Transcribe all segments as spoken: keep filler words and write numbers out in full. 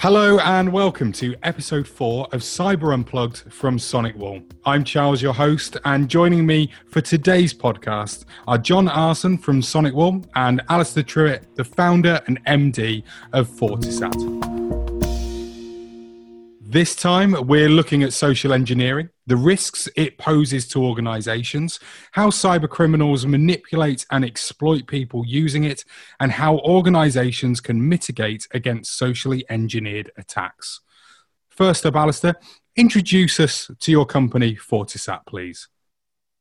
Hello and welcome to episode four of Cyber Unplugged from SonicWall. I'm Charles, your host, and joining me for today's podcast are John Arson from SonicWall and Alistair Truitt, the founder and M D of Fortisat. This time, we're looking at social engineering, the risks it poses to organizations, how cyber criminals manipulate and exploit people using it, and how organizations can mitigate against socially engineered attacks. First up, Alistair, introduce us to your company, Fortisat, please.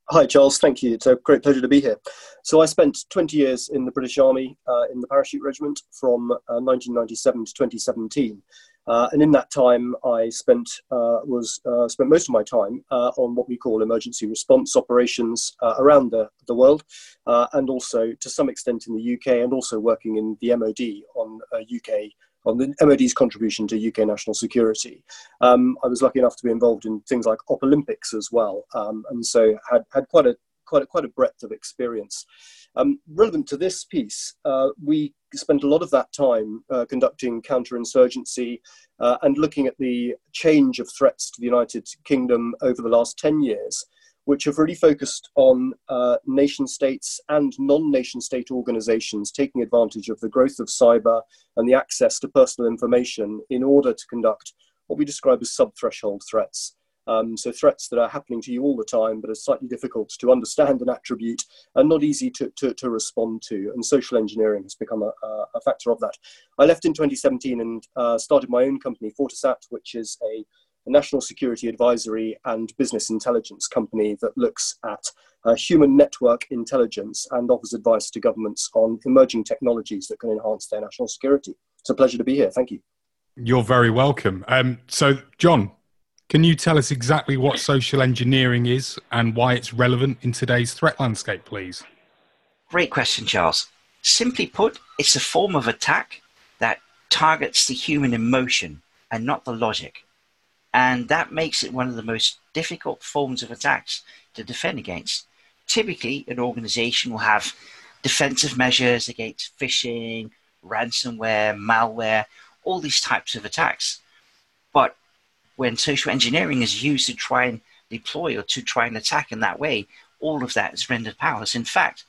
Hi, Charles. Thank you. It's a great pleasure to be here. So I spent twenty years in the British Army uh, in the Parachute Regiment from uh, nineteen ninety-seven to twenty seventeen. Uh, and in that time, I spent uh, was uh, spent most of my time uh, on what we call emergency response operations uh, around the, the world, uh, and also to some extent in the U K, and also working in the M O D on uh, U K on the M O D's contribution to U K national security. Um, I was lucky enough to be involved in things like Op Olympics as well, um, and so had had quite a quite a, quite a breadth of experience. Um, relevant to this piece, uh, we spent a lot of that time uh, conducting counterinsurgency uh, and looking at the change of threats to the United Kingdom over the last ten years, which have really focused on uh, nation states and non-nation state organizations taking advantage of the growth of cyber and the access to personal information in order to conduct what we describe as sub-threshold threats. Um, so threats that are happening to you all the time, but are slightly difficult to understand and attribute and not easy to, to, to respond to. And social engineering has become a, a factor of that. I left in twenty seventeen and uh, started my own company, Fortisat, which is a, a national security advisory and business intelligence company that looks at uh, human network intelligence and offers advice to governments on emerging technologies that can enhance their national security. It's a pleasure to be here. Thank you. You're very welcome. Um, so, John, can you tell us exactly what social engineering is and why it's relevant in today's threat landscape, please? Great question, Charles. Simply put, it's a form of attack that targets the human emotion and not the logic. And that makes it one of the most difficult forms of attacks to defend against. Typically, an organization will have defensive measures against phishing, ransomware, malware, all these types of attacks. But when social engineering is used to try and deploy or to try and attack in that way, all of that is rendered powerless. In fact,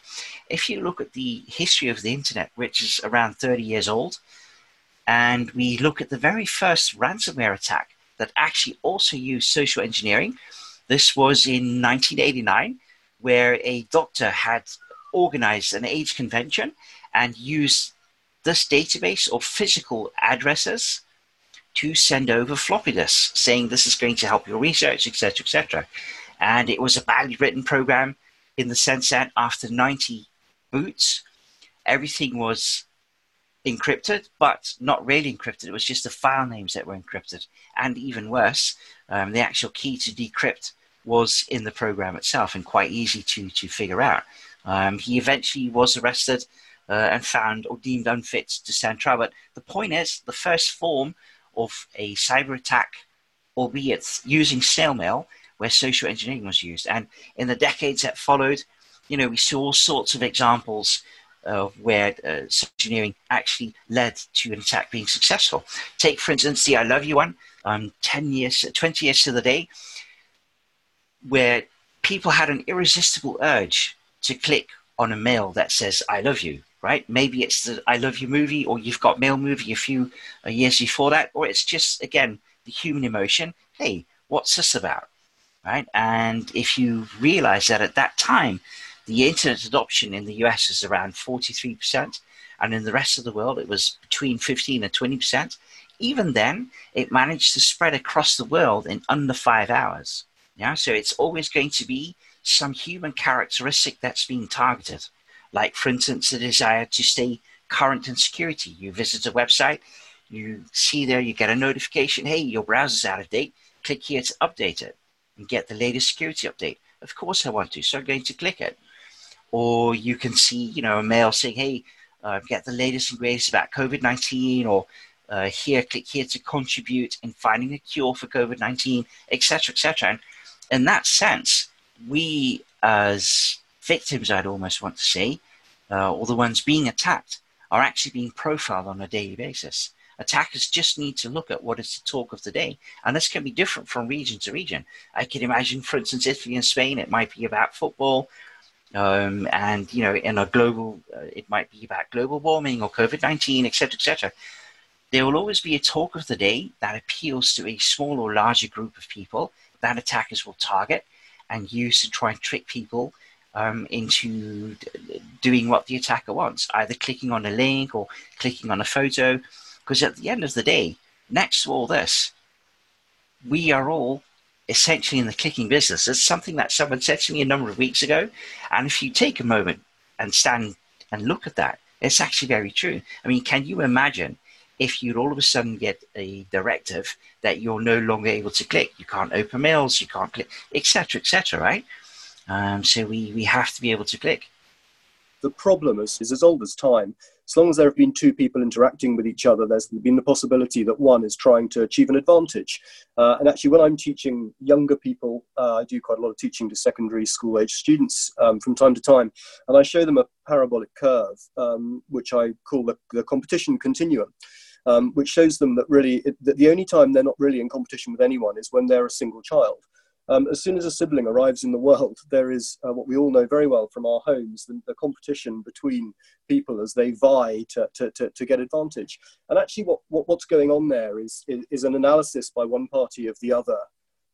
if you look at the history of the internet, which is around thirty years old, and we look at the very first ransomware attack that actually also used social engineering, this was in nineteen eighty-nine, where a doctor had organized an AIDS convention and used this database of physical addresses to send over floppy disks, saying this is going to help your research, et cetera, et cetera. And it was a badly written program in the sense that after ninety boots, everything was encrypted, but not really encrypted. It was just the file names that were encrypted. And even worse, um, the actual key to decrypt was in the program itself and quite easy to, to figure out. Um, he eventually was arrested uh, and found or deemed unfit to stand trial. But the point is, the first form of a cyber attack, albeit using snail mail, where social engineering was used. And in the decades that followed, you know, we saw all sorts of examples of uh, where uh, social engineering actually led to an attack being successful. Take, for instance, the I Love You one, um, ten years, twenty years to the day, where people had an irresistible urge to click on a mail that says, I love you. Right? Maybe it's the I Love You movie, or you've got Mail movie a few years before that, or it's just, again, the human emotion. Hey, what's this about? Right? And if you realize that at that time, the internet adoption in the U S is around forty-three percent, and in the rest of the world, it was between fifteen and twenty percent. Even then, it managed to spread across the world in under five hours. Yeah? So it's always going to be some human characteristic that's being targeted. Like, for instance, the desire to stay current in security. You visit a website, you see there, you get a notification, hey, your browser's out of date. Click here to update it and get the latest security update. Of course I want to, so I'm going to click it. Or you can see, you know, a mail saying, hey, uh, get the latest and greatest about COVID nineteen, or uh, here, click here to contribute in finding a cure for COVID nineteen, et cetera, et cetera. And in that sense, we as victims, I'd almost want to say, uh, or the ones being attacked, are actually being profiled on a daily basis. Attackers just need to look at what is the talk of the day. And this can be different from region to region. I can imagine, for instance, Italy and Spain, it might be about football. Um, and, you know, in a global, uh, it might be about global warming or COVID nineteen, et cetera, et cetera. There will always be a talk of the day that appeals to a small or larger group of people that attackers will target and use to try and trick people um, into d doing what the attacker wants, either clicking on a link or clicking on a photo. Because at the end of the day, next to all this, we are all essentially in the clicking business. It's something that someone said to me a number of weeks ago. And if you take a moment and stand and look at that, it's actually very true. I mean, can you imagine if you'd all of a sudden get a directive that you're no longer able to click? You can't open mails, you can't click, et cetera, et cetera, right? Um, so we, we have to be able to click. The problem is, is as old as time. As long as there have been two people interacting with each other, there's been the possibility that one is trying to achieve an advantage. Uh, and actually, when I'm teaching younger people, uh, I do quite a lot of teaching to secondary school age students um, from time to time, and I show them a parabolic curve, um, which I call the, the competition continuum. Um, which shows them that really it, that the only time they're not really in competition with anyone is when they're a single child. Um, as soon as a sibling arrives in the world, there is uh, what we all know very well from our homes, the, the competition between people as they vie to, to, to, to get advantage. And actually what, what, what's going on there is, is, is an analysis by one party of the other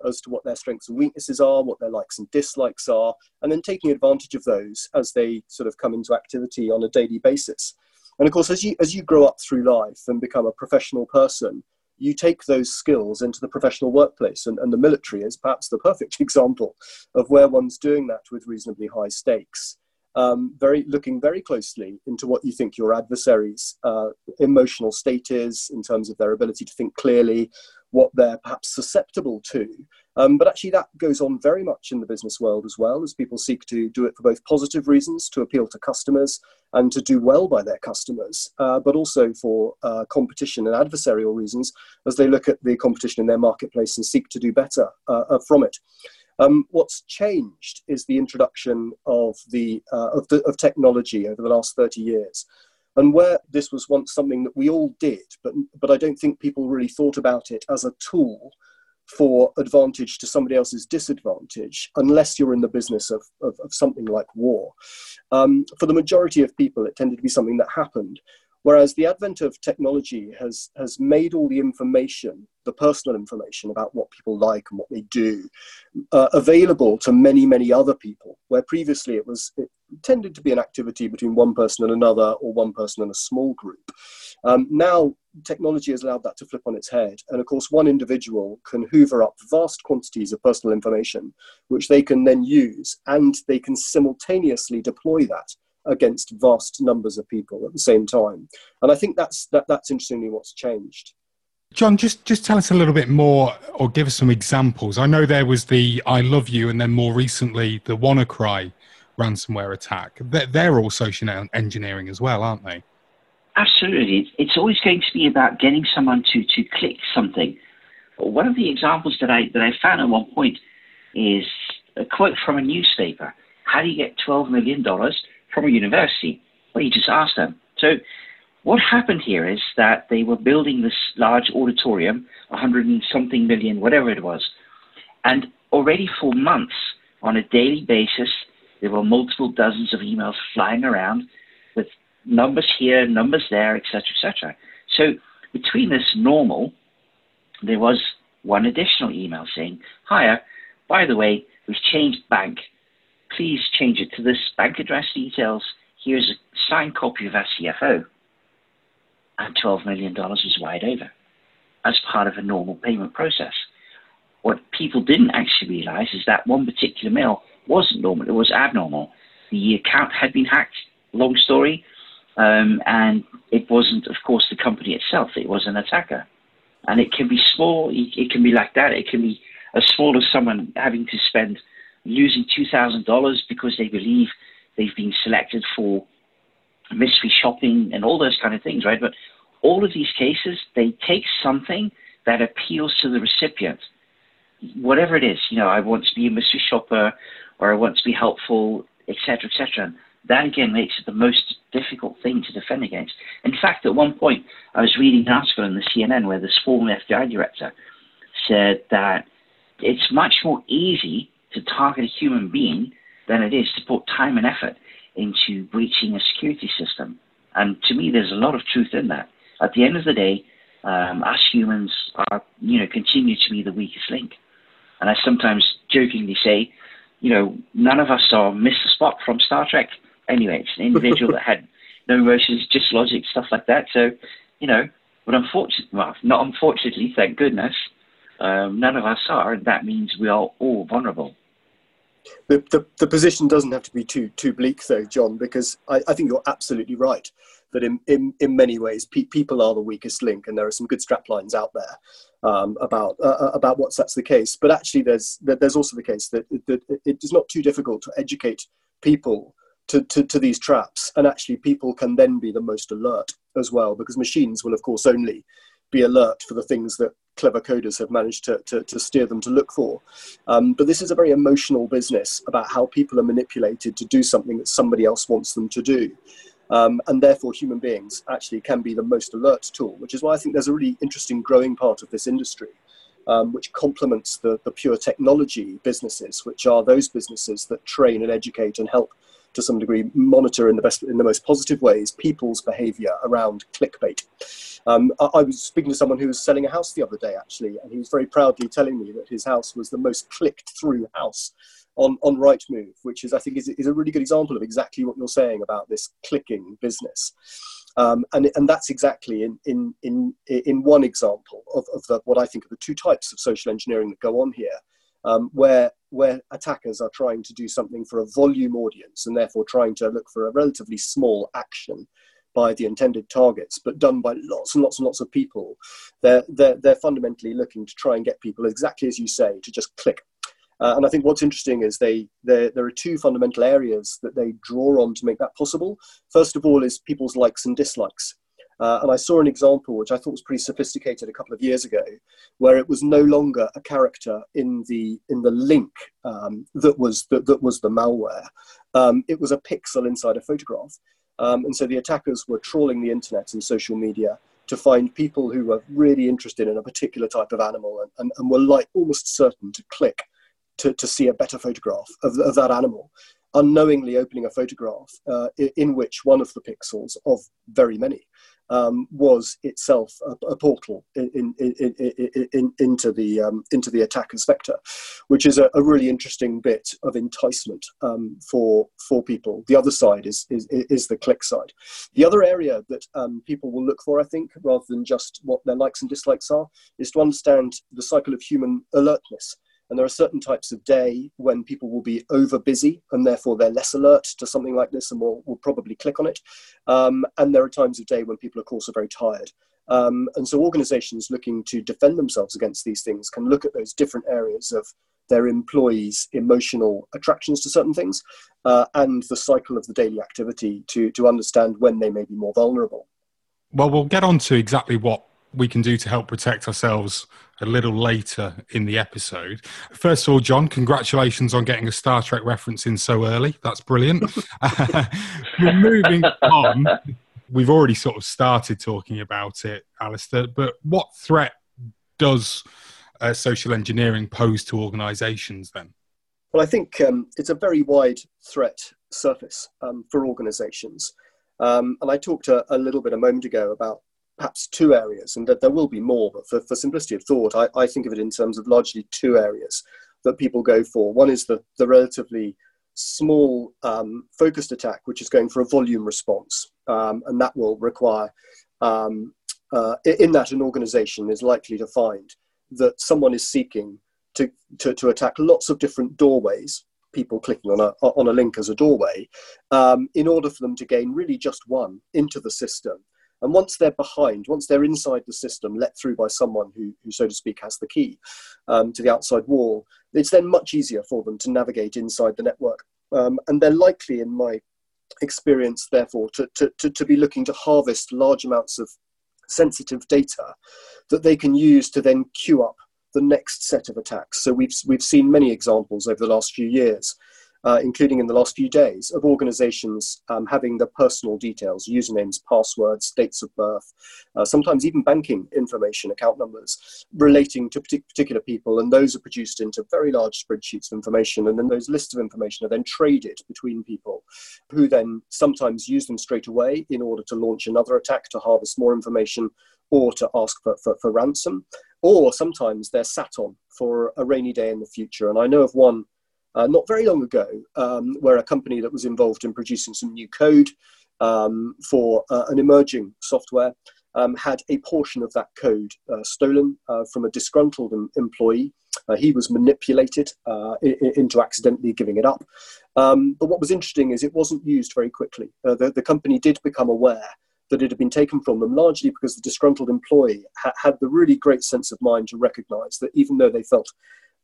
as to what their strengths and weaknesses are, what their likes and dislikes are, and then taking advantage of those as they sort of come into activity on a daily basis. And of course, as you, as you grow up through life and become a professional person, you take those skills into the professional workplace, and, and the military is perhaps the perfect example of where one's doing that with reasonably high stakes. Um, very looking very closely into what you think your adversary's uh, emotional state is in terms of their ability to think clearly, what they're perhaps susceptible to. Um, but actually that goes on very much in the business world as well, as people seek to do it for both positive reasons, to appeal to customers and to do well by their customers, uh, but also for uh, competition and adversarial reasons, as they look at the competition in their marketplace and seek to do better uh, from it. Um, what's changed is the introduction of, the, uh, of, the, of technology over the last thirty years. And where this was once something that we all did, but, but I don't think people really thought about it as a tool for advantage to somebody else's disadvantage, unless you're in the business of, of, of something like war. Um, for the majority of people, it tended to be something that happened. Whereas the advent of technology has, has made all the information, the personal information about what people like and what they do, uh, available to many, many other people, where previously it was it tended to be an activity between one person and another, or one person and a small group. Um, now, technology has allowed that to flip on its head. And of course, one individual can hoover up vast quantities of personal information, which they can then use, and they can simultaneously deploy that against vast numbers of people at the same time. And I think that's, that, that's interestingly what's changed. John, just, just tell us a little bit more, or give us some examples. I know there was the I Love You, and then more recently, the WannaCry ransomware attack. They're, they're all social engineering as well, aren't they? Absolutely. It's always going to be about getting someone to, to click something. One of the examples that I, that I found at one point is a quote from a newspaper. How do you get twelve million dollars from a university? Well, you just ask them. So what happened here is that they were building this large auditorium, a hundred and something million, whatever it was. And already for months, on a daily basis, there were multiple dozens of emails flying around with numbers here, numbers there, et cetera, et cetera. So between this normal, there was one additional email saying, hiya, by the way, we've changed bank. Please change it to this bank address details. Here's a signed copy of our C F O. And twelve million dollars was wired over as part of a normal payment process. What people didn't actually realize is that one particular mail wasn't normal. It was abnormal. The account had been hacked, long story. Um, and it wasn't, of course, the company itself. It was an attacker. And it can be small. It can be like that. It can be as small as someone having to spend losing two thousand dollars because they believe they've been selected for mystery shopping and all those kind of things, right? But all of these cases, they take something that appeals to the recipient, whatever it is. You know, I want to be a mystery shopper, or I want to be helpful, et cetera, et cetera. That, again, makes it the most difficult thing to defend against. In fact, at one point, I was reading an article on the C N N where this former F B I director said that it's much more easy to target a human being than it is to put time and effort into breaching a security system. And to me, there's a lot of truth in that. At the end of the day, um, us humans are, you know, continue to be the weakest link. And I sometimes jokingly say, you know, none of us saw Mister Spock from Star Trek. Anyway, it's an individual that had no emotions, just logic, stuff like that. So, you know, but unfortunately, well, not unfortunately, thank goodness, um, none of us are, and that means we are all vulnerable. The, the, the position doesn't have to be too too bleak, though, John, because I, I think you're absolutely right that in, in, in many ways pe people are the weakest link, and there are some good strap lines out there um, about uh, about what's that's the case. But actually, there's there's also the case that, that it is not too difficult to educate people to, to, to these traps, and actually people can then be the most alert as well, because machines will, of course, only be alert for the things that clever coders have managed to, to, to steer them to look for. Um, but this is a very emotional business about how people are manipulated to do something that somebody else wants them to do. Um, and therefore human beings actually can be the most alert tool, which is why I think there's a really interesting growing part of this industry, um, which complements the, the pure technology businesses, which are those businesses that train and educate and help to some degree monitor in the best, in the most positive ways, people's behavior around clickbait. Um, I, I was speaking to someone who was selling a house the other day, actually, and he was very proudly telling me that his house was the most clicked through house on, on Rightmove, which is, I think, is, is a really good example of exactly what you're saying about this clicking business. Um, and, and that's exactly in, in, in, in one example of, of the, what I think are the two types of social engineering that go on here. Um, where, where attackers are trying to do something for a volume audience and therefore trying to look for a relatively small action by the intended targets, but done by lots and lots and lots of people. They're, they're, they're fundamentally looking to try and get people, exactly as you say, to just click. Uh, and I think what's interesting is they, there are two fundamental areas that they draw on to make that possible. First of all is people's likes and dislikes. Uh, and I saw an example, which I thought was pretty sophisticated a couple of years ago, where it was no longer a character in the, in the link um, that, was the, that was the malware. Um, it was a pixel inside a photograph. Um, and so the attackers were trawling the internet and social media to find people who were really interested in a particular type of animal and, and, and were like almost certain to click to, to see a better photograph of, of that animal, unknowingly opening a photograph uh, in which one of the pixels of very many Um, was itself a, a portal in, in, in, in, in, into the um, into the attacker's vector, which is a, a really interesting bit of enticement um, for for people. The other side is, is is the click side. The other area that um, people will look for, I think, rather than just what their likes and dislikes are, is to understand the cycle of human alertness. And there are certain types of day when people will be over busy and therefore they're less alert to something like this and will, will probably click on it. Um, and there are times of day when people, of course, are very tired. Um, and so organizations looking to defend themselves against these things can look at those different areas of their employees' emotional attractions to certain things uh, and the cycle of the daily activity to, to understand when they may be more vulnerable. Well, we'll get on to exactly what we can do to help protect ourselves a little later in the episode. First of all, John, congratulations on getting a Star Trek reference in so early. That's brilliant. uh, we're moving on. We've already sort of started talking about it, Alistair, but what threat does uh, social engineering pose to organisations then? Well, I think um, it's a very wide threat surface um, for organisations. Um, and I talked a, a little bit a moment ago about perhaps two areas, and that there will be more, but for, for simplicity of thought, I, I think of it in terms of largely two areas that people go for. One is the, the relatively small um, focused attack, which is going for a volume response. Um, and that will require, um, uh, in that an organization is likely to find that someone is seeking to, to, to attack lots of different doorways, people clicking on a, on a link as a doorway, um, in order for them to gain really just one into the system. And once they're behind, once they're inside the system, let through by someone who, who so to speak, has the key um, to the outside wall, it's then much easier for them to navigate inside the network. Um, and they're likely, in my experience, therefore, to, to, to, to be looking to harvest large amounts of sensitive data that they can use to then queue up the next set of attacks. So we've, we've seen many examples over the last few years uh, including in the last few days, of organizations um, having their personal details, usernames, passwords, dates of birth, uh, sometimes even banking information, account numbers, relating to particular people. And those are produced into very large spreadsheets of information. And then those lists of information are then traded between people who then sometimes use them straight away in order to launch another attack to harvest more information or to ask for, for, for ransom, or sometimes they're sat on for a rainy day in the future. And I know of one uh, not very long ago um, where a company that was involved in producing some new code um, for uh, an emerging software um, had a portion of that code uh, stolen uh, from a disgruntled employee. Uh, he was manipulated uh, into accidentally giving it up. Um, but what was interesting is it wasn't used very quickly. Uh, the, the company did become aware that it had been taken from them, largely because the disgruntled employee ha had the really great sense of mind to recognize that even though they felt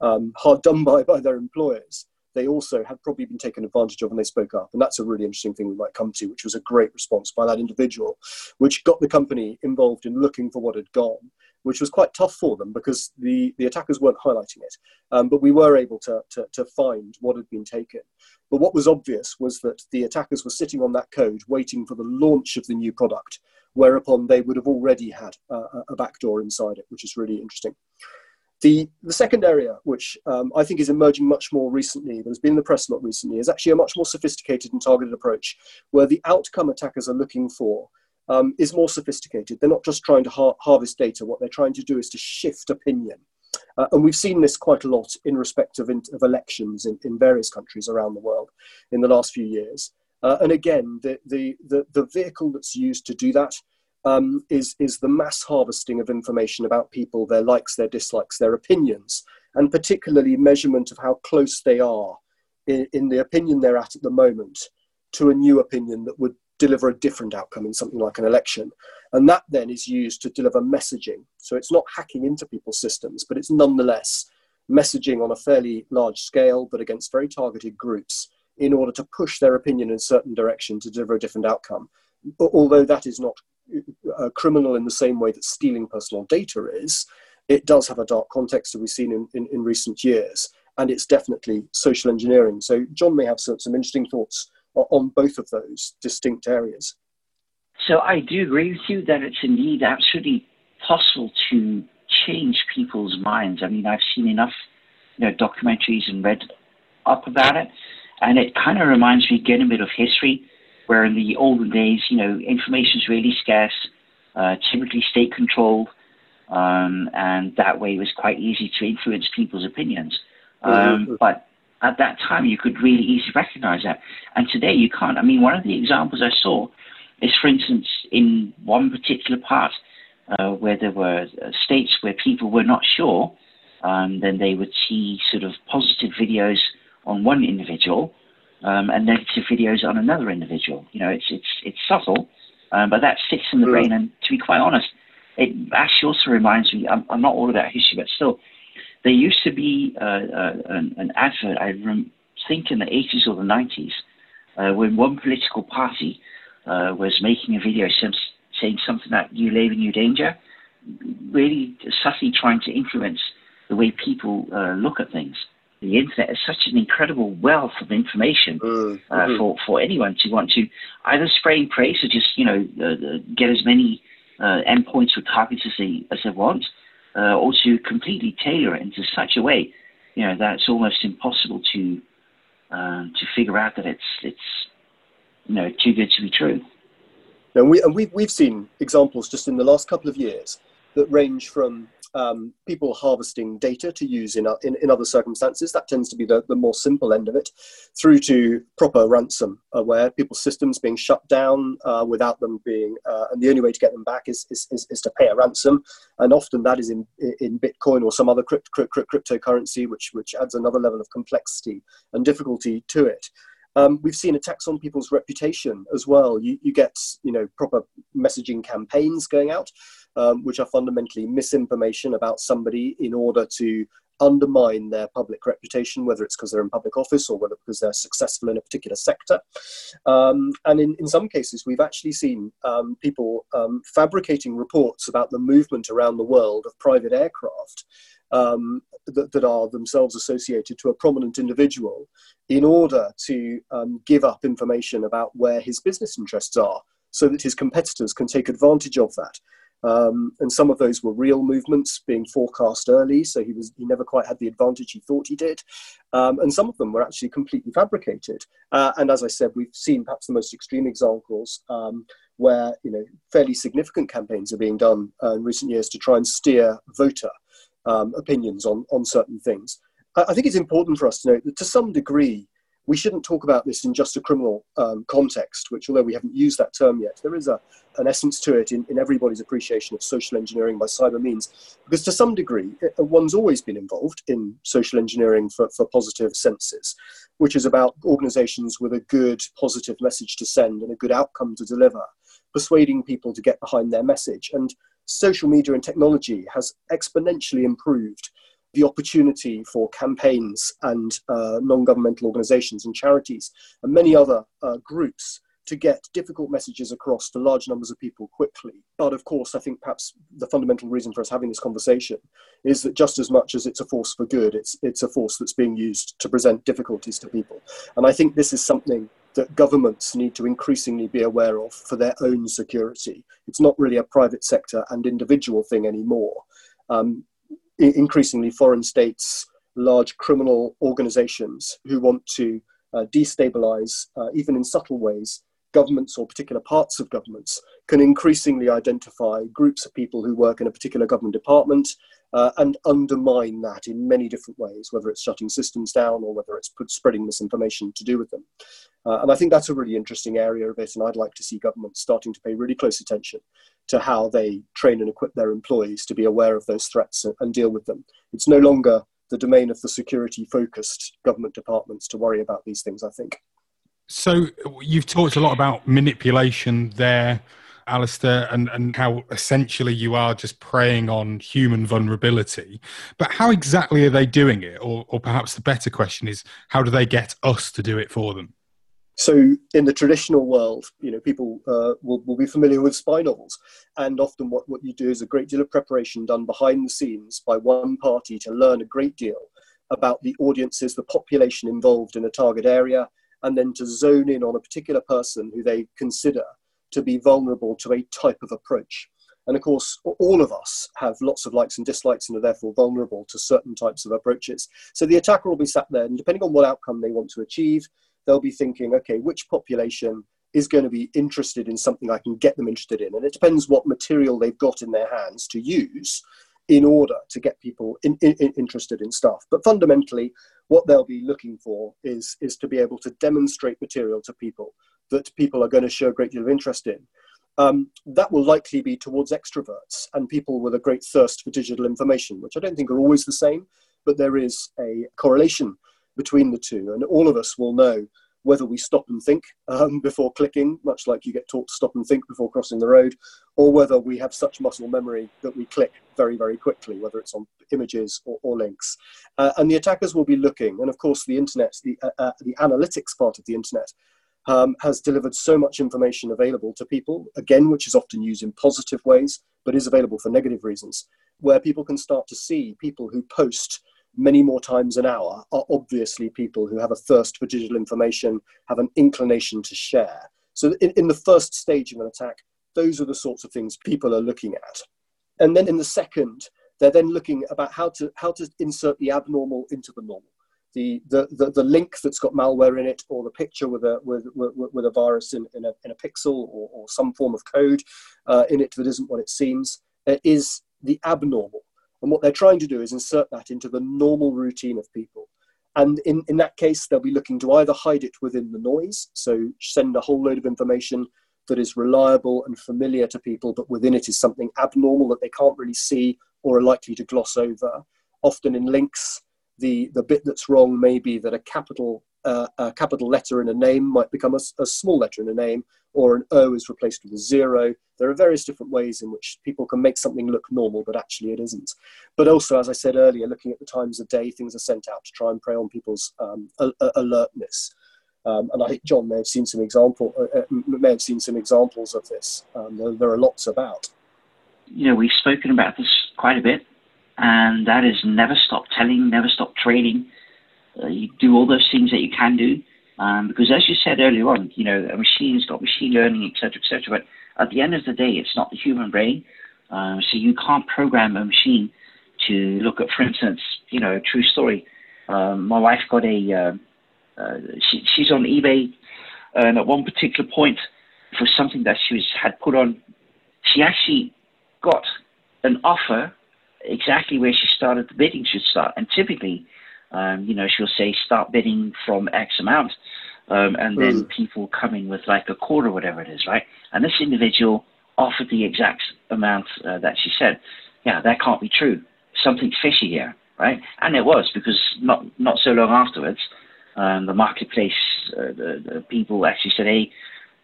um, hard done by by their employers, they also had probably been taken advantage of, and they spoke up. And that's a really interesting thing we might come to, which was a great response by that individual, which got the company involved in looking for what had gone, which was quite tough for them because the, the attackers weren't highlighting it. Um, but we were able to, to, to find what had been taken. But what was obvious was that the attackers were sitting on that code waiting for the launch of the new product, whereupon they would have already had a, a backdoor inside it, which is really interesting. The, the second area, which um, I think is emerging much more recently, that has been in the press a lot recently, is actually a much more sophisticated and targeted approach where the outcome attackers are looking for Um, is more sophisticated. They're not just trying to har harvest data. What they're trying to do is to shift opinion. Uh, and we've seen this quite a lot in respect of, in of elections in, in various countries around the world in the last few years. Uh, and again, the, the, the, the vehicle that's used to do that um, is, is the mass harvesting of information about people, their likes, their dislikes, their opinions, and particularly measurement of how close they are in, in the opinion they're at at the moment to a new opinion that would deliver a different outcome in something like an election. And that then is used to deliver messaging. So it's not hacking into people's systems, but it's nonetheless messaging on a fairly large scale, but against very targeted groups in order to push their opinion in a certain direction to deliver a different outcome. Although that is not uh, criminal in the same way that stealing personal data is, it does have a dark context that we've seen in, in, in recent years. And it's definitely social engineering. So John may have some, some interesting thoughts on both of those distinct areas. So I do agree with you that it's indeed absolutely possible to change people's minds. I mean, I've seen enough, you know, documentaries and read up about it, and it kind of reminds me again a bit of history, where in the olden days, you know, information is really scarce, uh, typically state-controlled, um, and that way it was quite easy to influence people's opinions. Um, mm-hmm. But at that time, you could really easily recognize that. And today, you can't. I mean, one of the examples I saw is, for instance, in one particular part uh, where there were states where people were not sure, um, then they would see sort of positive videos on one individual um, and negative videos on another individual. You know, it's, it's, it's subtle, um, but that sits in the [S2] Right. [S1] Brain. And to be quite honest, it actually also reminds me, I'm, I'm not all about history, but still, there used to be uh, uh, an, an advert, I rem think in the eighties or the nineties, uh, when one political party uh, was making a video some, saying something like, "New Labour, New Danger," really subtly trying to influence the way people uh, look at things. The internet is such an incredible wealth of information uh, mm-hmm. uh, for, for anyone to want to either spray and praise or just, you know, uh, get as many uh, endpoints or targets as they, as they want. Uh, or to completely tailor it into such a way, you know, that it's almost impossible to uh, to figure out that it's it's you know too good to be true. And we and we we've seen examples just in the last couple of years that range from um, people harvesting data to use in, in in other circumstances. That tends to be the the more simple end of it, through to proper ransomware, people's systems being shut down uh, without them being, uh, and the only way to get them back is is is, is to pay a ransom. And often that is in, in Bitcoin or some other crypt, crypt, crypt, cryptocurrency, which, which adds another level of complexity and difficulty to it. Um, we've seen attacks on people's reputation as well. You, you get you know, proper messaging campaigns going out, um, which are fundamentally misinformation about somebody in order to undermine their public reputation, whether it's because they're in public office or whether because they're successful in a particular sector. Um, and in, in some cases, we've actually seen um, people um, fabricating reports about the movement around the world of private aircraft, um, that, that are themselves associated to a prominent individual in order to um, give up information about where his business interests are so that his competitors can take advantage of that. Um, and some of those were real movements being forecast early, so he was he never quite had the advantage he thought he did. Um, and some of them were actually completely fabricated. Uh, and as I said, we've seen perhaps the most extreme examples um, where you know fairly significant campaigns are being done uh, in recent years to try and steer voter um, opinions on, on certain things. I, I think it's important for us to note that to some degree, we shouldn't talk about this in just a criminal um, context, which, although we haven't used that term yet, there is a, an essence to it in, in everybody's appreciation of social engineering by cyber means, because to some degree, it, one's always been involved in social engineering for, for positive senses, which is about organizations with a good, positive message to send and a good outcome to deliver, persuading people to get behind their message. And social media and technology has exponentially improved the opportunity for campaigns and uh, non-governmental organizations and charities and many other uh, groups to get difficult messages across to large numbers of people quickly. But of course, I think perhaps the fundamental reason for us having this conversation is that just as much as it's a force for good, it's, it's a force that's being used to present difficulties to people. And I think this is something that governments need to increasingly be aware of for their own security. It's not really a private sector and individual thing anymore. Um, increasingly foreign states, large criminal organizations who want to uh, destabilize, uh, even in subtle ways, governments or particular parts of governments, can increasingly identify groups of people who work in a particular government department uh, and undermine that in many different ways, whether it's shutting systems down or whether it's spreading misinformation to do with them. Uh, and I think that's a really interesting area of it, and I'd like to see governments starting to pay really close attention to how they train and equip their employees to be aware of those threats and deal with them. It's no longer the domain of the security-focused government departments to worry about these things, I think. So you've talked a lot about manipulation there, Alistair, and, and how essentially you are just preying on human vulnerability. But how exactly are they doing it? Or, or perhaps the better question is, how do they get us to do it for them? So in the traditional world, you know, people uh, will, will be familiar with spy novels. And often what, what you do is a great deal of preparation done behind the scenes by one party to learn a great deal about the audiences, the population involved in a target area, and then to zone in on a particular person who they consider to be vulnerable to a type of approach. And of course, all of us have lots of likes and dislikes and are therefore vulnerable to certain types of approaches. So the attacker will be sat there, and depending on what outcome they want to achieve, they'll be thinking, okay, which population is going to be interested in something I can get them interested in? And it depends what material they've got in their hands to use in order to get people in, in, interested in stuff. But fundamentally, what they'll be looking for is, is to be able to demonstrate material to people that people are going to show a great deal of interest in. Um, that will likely be towards extroverts and people with a great thirst for digital information, which I don't think are always the same, but there is a correlation between the two, and all of us will know whether we stop and think um, before clicking, much like you get taught to stop and think before crossing the road, or whether we have such muscle memory that we click very, very quickly, whether it's on images or, or links. Uh, and the attackers will be looking, and of course the internet, the, uh, the analytics part of the internet, um, has delivered so much information available to people, again, which is often used in positive ways, but is available for negative reasons, where people can start to see people who post many more times an hour are obviously people who have a thirst for digital information, have an inclination to share. So in, in the first stage of an attack, those are the sorts of things people are looking at. And then in the second, they're then looking about how to how to insert the abnormal into the normal. The, the, the, the link that's got malware in it, or the picture with a, with, with, with a virus in, in, a, in a pixel or, or some form of code uh, in it that isn't what it seems, uh, is the abnormal. And what they're trying to do is insert that into the normal routine of people. And in, in that case, they'll be looking to either hide it within the noise, so send a whole load of information that is reliable and familiar to people, but within it is something abnormal that they can't really see or are likely to gloss over. Often in links, the, the bit that's wrong may be that a capital, uh, a capital letter in a name might become a, a small letter in a name, or an O is replaced with a zero. There are various different ways in which people can make something look normal, but actually it isn't. But also, as I said earlier, looking at the times of day, things are sent out to try and prey on people's um, alertness. Um, and I think John may have seen some example, uh, may have seen some examples of this. Um, there, there are lots about. You know, we've spoken about this quite a bit, and that is never stop telling, never stop training. Uh, you do all those things that you can do, um, because as you said earlier on, you know, a machine's got machine learning, et cetera, et cetera. But at the end of the day, it's not the human brain, uh, so you can't program a machine to look at, for instance, you know, a true story. Um, my wife got a, uh, uh, she, she's on eBay, and at one particular point, for something that she was, had put on, she actually got an offer exactly where she started the bidding should start. And typically, um, you know, she'll say start bidding from X amount, um, and mm. then people come in with like a quarter, whatever it is, right? And this individual offered the exact amount uh, that she said. Yeah, that can't be true. Something's fishy here, right? And it was, because not not so long afterwards, um, the marketplace, uh, the, the people actually said, hey,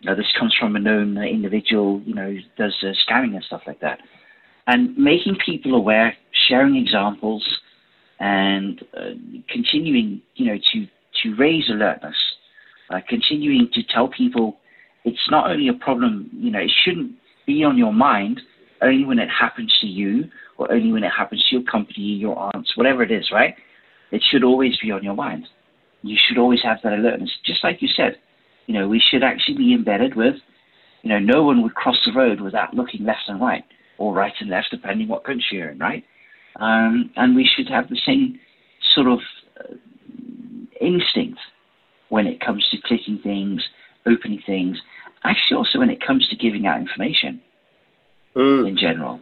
you know, this comes from a known individual, you know, who does uh, scamming and stuff like that. And making people aware, sharing examples, and uh, continuing, you know, to, to raise alertness, uh, continuing to tell people it's not only a problem, you know, it shouldn't be on your mind only when it happens to you, or only when it happens to your company, your aunts, whatever it is, right? It should always be on your mind. You should always have that alertness. Just like you said, you know, we should actually be embedded with, you know, no one would cross the road without looking left and right, or right and left, depending what country you're in, right? Um, and we should have the same sort of uh, instinct when it comes to clicking things, opening things, actually also when it comes to giving out information mm. in general.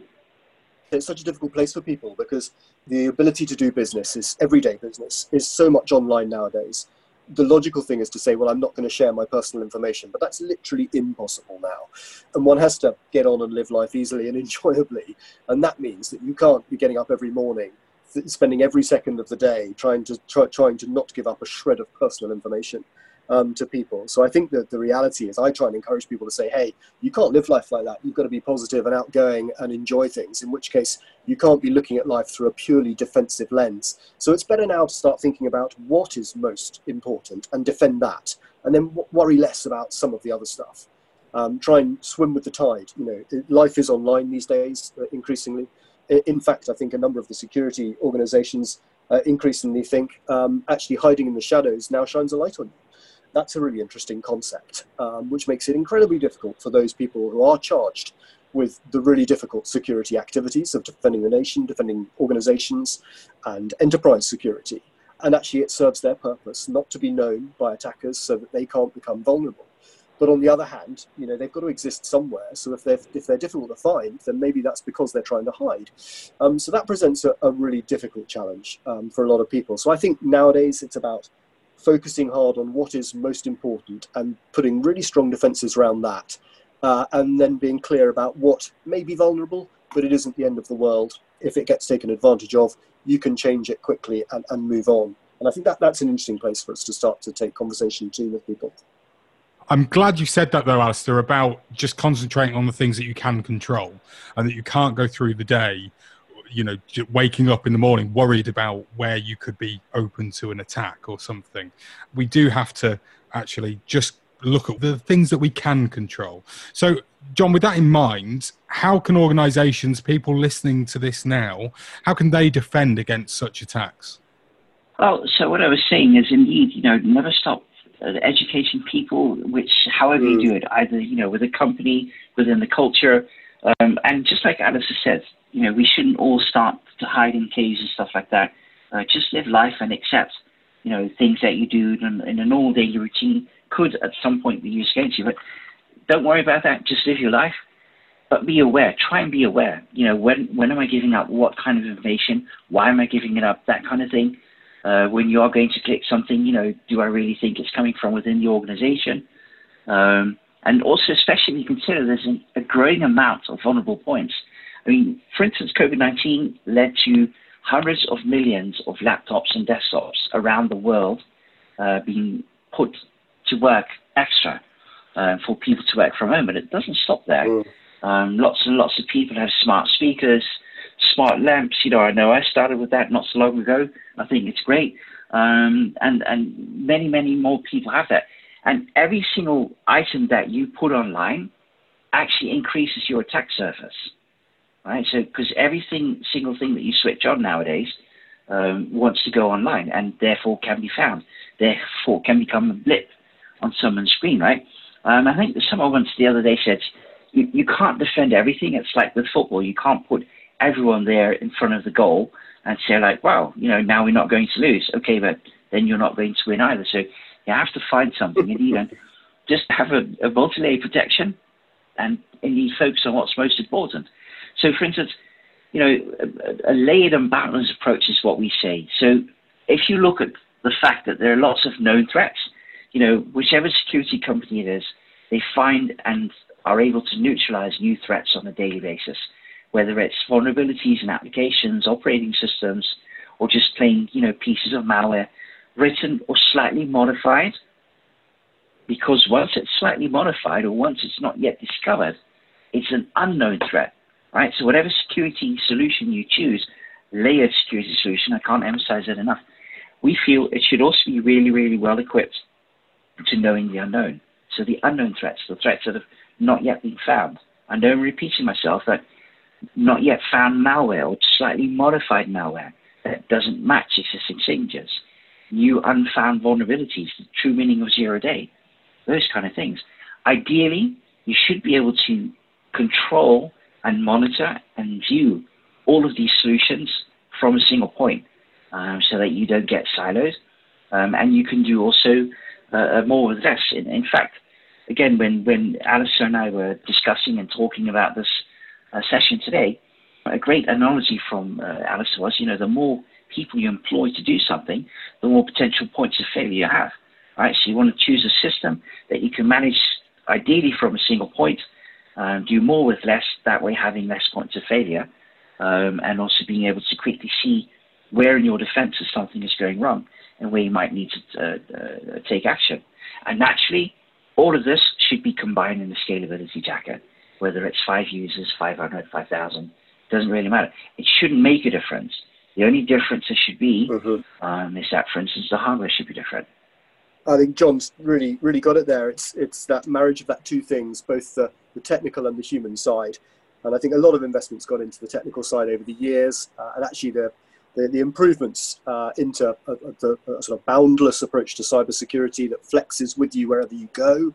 It's such a difficult place for people, because the ability to do business, is everyday business, is so much online nowadays. The logical thing is to say, well, I'm not going to share my personal information, but that's literally impossible now. And one has to get on and live life easily and enjoyably. And that means that you can't be getting up every morning, spending every second of the day trying to, try, trying to not give up a shred of personal information um, to people. So I think that the reality is, I try and encourage people to say, hey, you can't live life like that. You've got to be positive and outgoing and enjoy things, in which case you can't be looking at life through a purely defensive lens. So it's better now to start thinking about what is most important and defend that, and then w worry less about some of the other stuff. Um, try and swim with the tide. You know, life is online these days, uh, increasingly. In fact, I think a number of the security organizations uh, increasingly think um, actually hiding in the shadows now shines a light on you. That's a really interesting concept, um, which makes it incredibly difficult for those people who are charged with the really difficult security activities of defending the nation, defending organizations, and enterprise security. And actually it serves their purpose not to be known by attackers so that they can't become vulnerable. But on the other hand, you know, they've got to exist somewhere. So if they're, if they're difficult to find, then maybe that's because they're trying to hide. Um, so that presents a, a really difficult challenge um, for a lot of people. So I think nowadays it's about focusing hard on what is most important and putting really strong defenses around that. Uh, and then being clear about what may be vulnerable, but it isn't the end of the world. If it gets taken advantage of, you can change it quickly and, and move on. And I think that that's an interesting place for us to start to take conversation to with people. I'm glad you said that though, Alistair, about just concentrating on the things that you can control, and that you can't go through the day, you know, waking up in the morning worried about where you could be open to an attack or something. We do have to actually just look at the things that we can control. So, John, with that in mind, how can organisations, people listening to this now, how can they defend against such attacks? Well, so what I was saying is, indeed, you know, never stop educating people, which, however mm. you do it, either, you know, with a company, within the culture, um, and just like Alistair said, you know, we shouldn't all start to hide in caves and stuff like that. Uh, just live life and accept, you know, things that you do in, in a normal daily routine could at some point be used against you, but don't worry about that. Just live your life, but be aware. Try and be aware. You know, when when am I giving up what kind of information? Why am I giving it up? That kind of thing. Uh, when you are going to click something, you know, do I really think it's coming from within the organization? Um, and also, especially consider there's an, a growing amount of vulnerable points. I mean, for instance, COVID nineteen led to hundreds of millions of laptops and desktops around the world uh, being put to work extra uh, for people to work from home, but it doesn't stop there. Mm. Um, lots and lots of people have smart speakers, smart lamps. You know, I know I started with that not so long ago. I think it's great, um, and and many many more people have that. And every single item that you put online actually increases your attack surface. right? So because every thing, single thing that you switch on nowadays um, wants to go online and therefore can be found, therefore can become a blip on someone's screen, right? Um, I think someone once the other day said, you, you can't defend everything. It's like with football. You can't put everyone there in front of the goal and say, like, wow, you know, now we're not going to lose. Okay, but then you're not going to win either. So you have to find something. And even just have a, a multi-layer protection and indeed focus on what's most important. So, for instance, you know, a, a layered and balanced approach is what we say. So if you look at the fact that there are lots of known threats, you know, whichever security company it is, they find and are able to neutralize new threats on a daily basis, whether it's vulnerabilities in applications, operating systems, or just plain, you know, pieces of malware, written or slightly modified, because once it's slightly modified or once it's not yet discovered, it's an unknown threat, right? So whatever security solution you choose, layered security solution, I can't emphasize that enough, we feel it should also be really, really well equipped to knowing the unknown. So the unknown threats, the threats that have not yet been found. I know I'm repeating myself, that not yet found malware or slightly modified malware that doesn't match existing signatures, new unfound vulnerabilities, the true meaning of zero day, those kind of things. Ideally, you should be able to control and monitor and view all of these solutions from a single point, um, so that you don't get siloed, um, and you can do also uh, more with less. In, in fact, again, when, when Alistair and I were discussing and talking about this uh, session today, a great analogy from uh, Alistair was, you know, the more people you employ to do something, the more potential points of failure you have, right? So you want to choose a system that you can manage ideally from a single point, um, do more with less, that way having less points of failure, um, and also being able to quickly see where in your defenses something is going wrong and where you might need to uh, uh, take action. And naturally, all of this should be combined in the scalability jacket, whether it's five users, five hundred, five thousand, doesn't really matter. It shouldn't make a difference. The only difference there should be mm-hmm. um, is that, for instance, the hardware should be different. I think John's really, really got it there. It's, it's that marriage of that two things, both the, the technical and the human side. And I think a lot of investment's gone into the technical side over the years. Uh, and actually, the, the, the improvements uh, into a, a, a sort of boundless approach to cybersecurity that flexes with you wherever you go,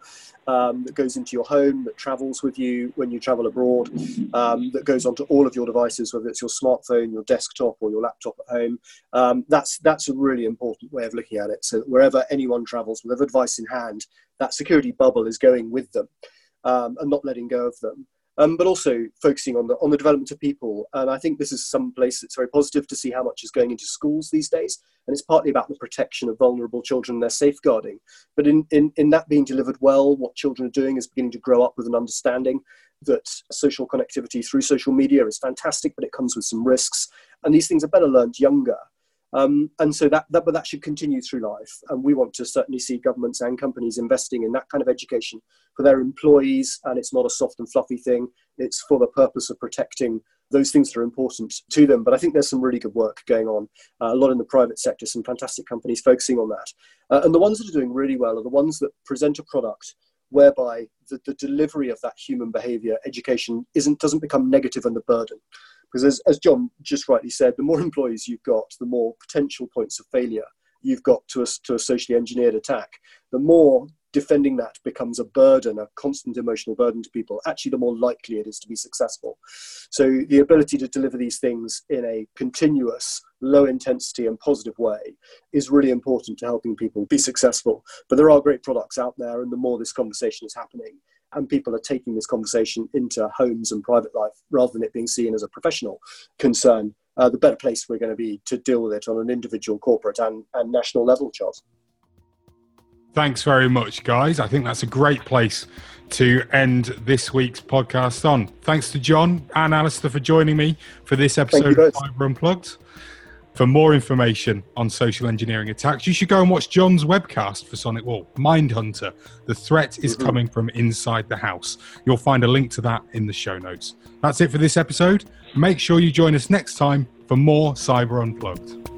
um, that goes into your home, that travels with you when you travel abroad, um, that goes onto all of your devices, whether it's your smartphone, your desktop, or your laptop at home. Um, that's, that's a really important way of looking at it. So wherever anyone travels, whatever device in hand, that security bubble is going with them, um, and not letting go of them. Um, but also focusing on the, on the development of people. And I think this is some place that's very positive to see how much is going into schools these days. And it's partly about the protection of vulnerable children and their safeguarding. But in, in, in that being delivered well, what children are doing is beginning to grow up with an understanding that social connectivity through social media is fantastic, but it comes with some risks. And these things are better learned younger. Um, and so that, that, but that should continue through life. And we want to certainly see governments and companies investing in that kind of education for their employees. And it's not a soft and fluffy thing. It's for the purpose of protecting those things that are important to them. But I think there's some really good work going on, uh, a lot in the private sector, some fantastic companies focusing on that. Uh, and the ones that are doing really well are the ones that present a product whereby the, the delivery of that human behavior education isn't, doesn't become negative and a burden. Because as, as John just rightly said, the more employees you've got, the more potential points of failure you've got to a, to a socially engineered attack. The more defending that becomes a burden, a constant emotional burden to people, actually the more likely it is to be successful. So the ability to deliver these things in a continuous, low intensity and positive way is really important to helping people be successful. But there are great products out there, and the more this conversation is happening, and people are taking this conversation into homes and private life rather than it being seen as a professional concern, uh, the better place we're going to be to deal with it on an individual, corporate and, and national level, Charles. Thanks very much, guys. I think that's a great place to end this week's podcast on. Thanks to John and Alistair for joining me for this episode of Cyber Unplugged. For more information on social engineering attacks, you should go and watch John's webcast for SonicWall, Mindhunter. The threat is mm-hmm. coming from inside the house. You'll find a link to that in the show notes. That's it for this episode. Make sure you join us next time for more Cyber Unplugged.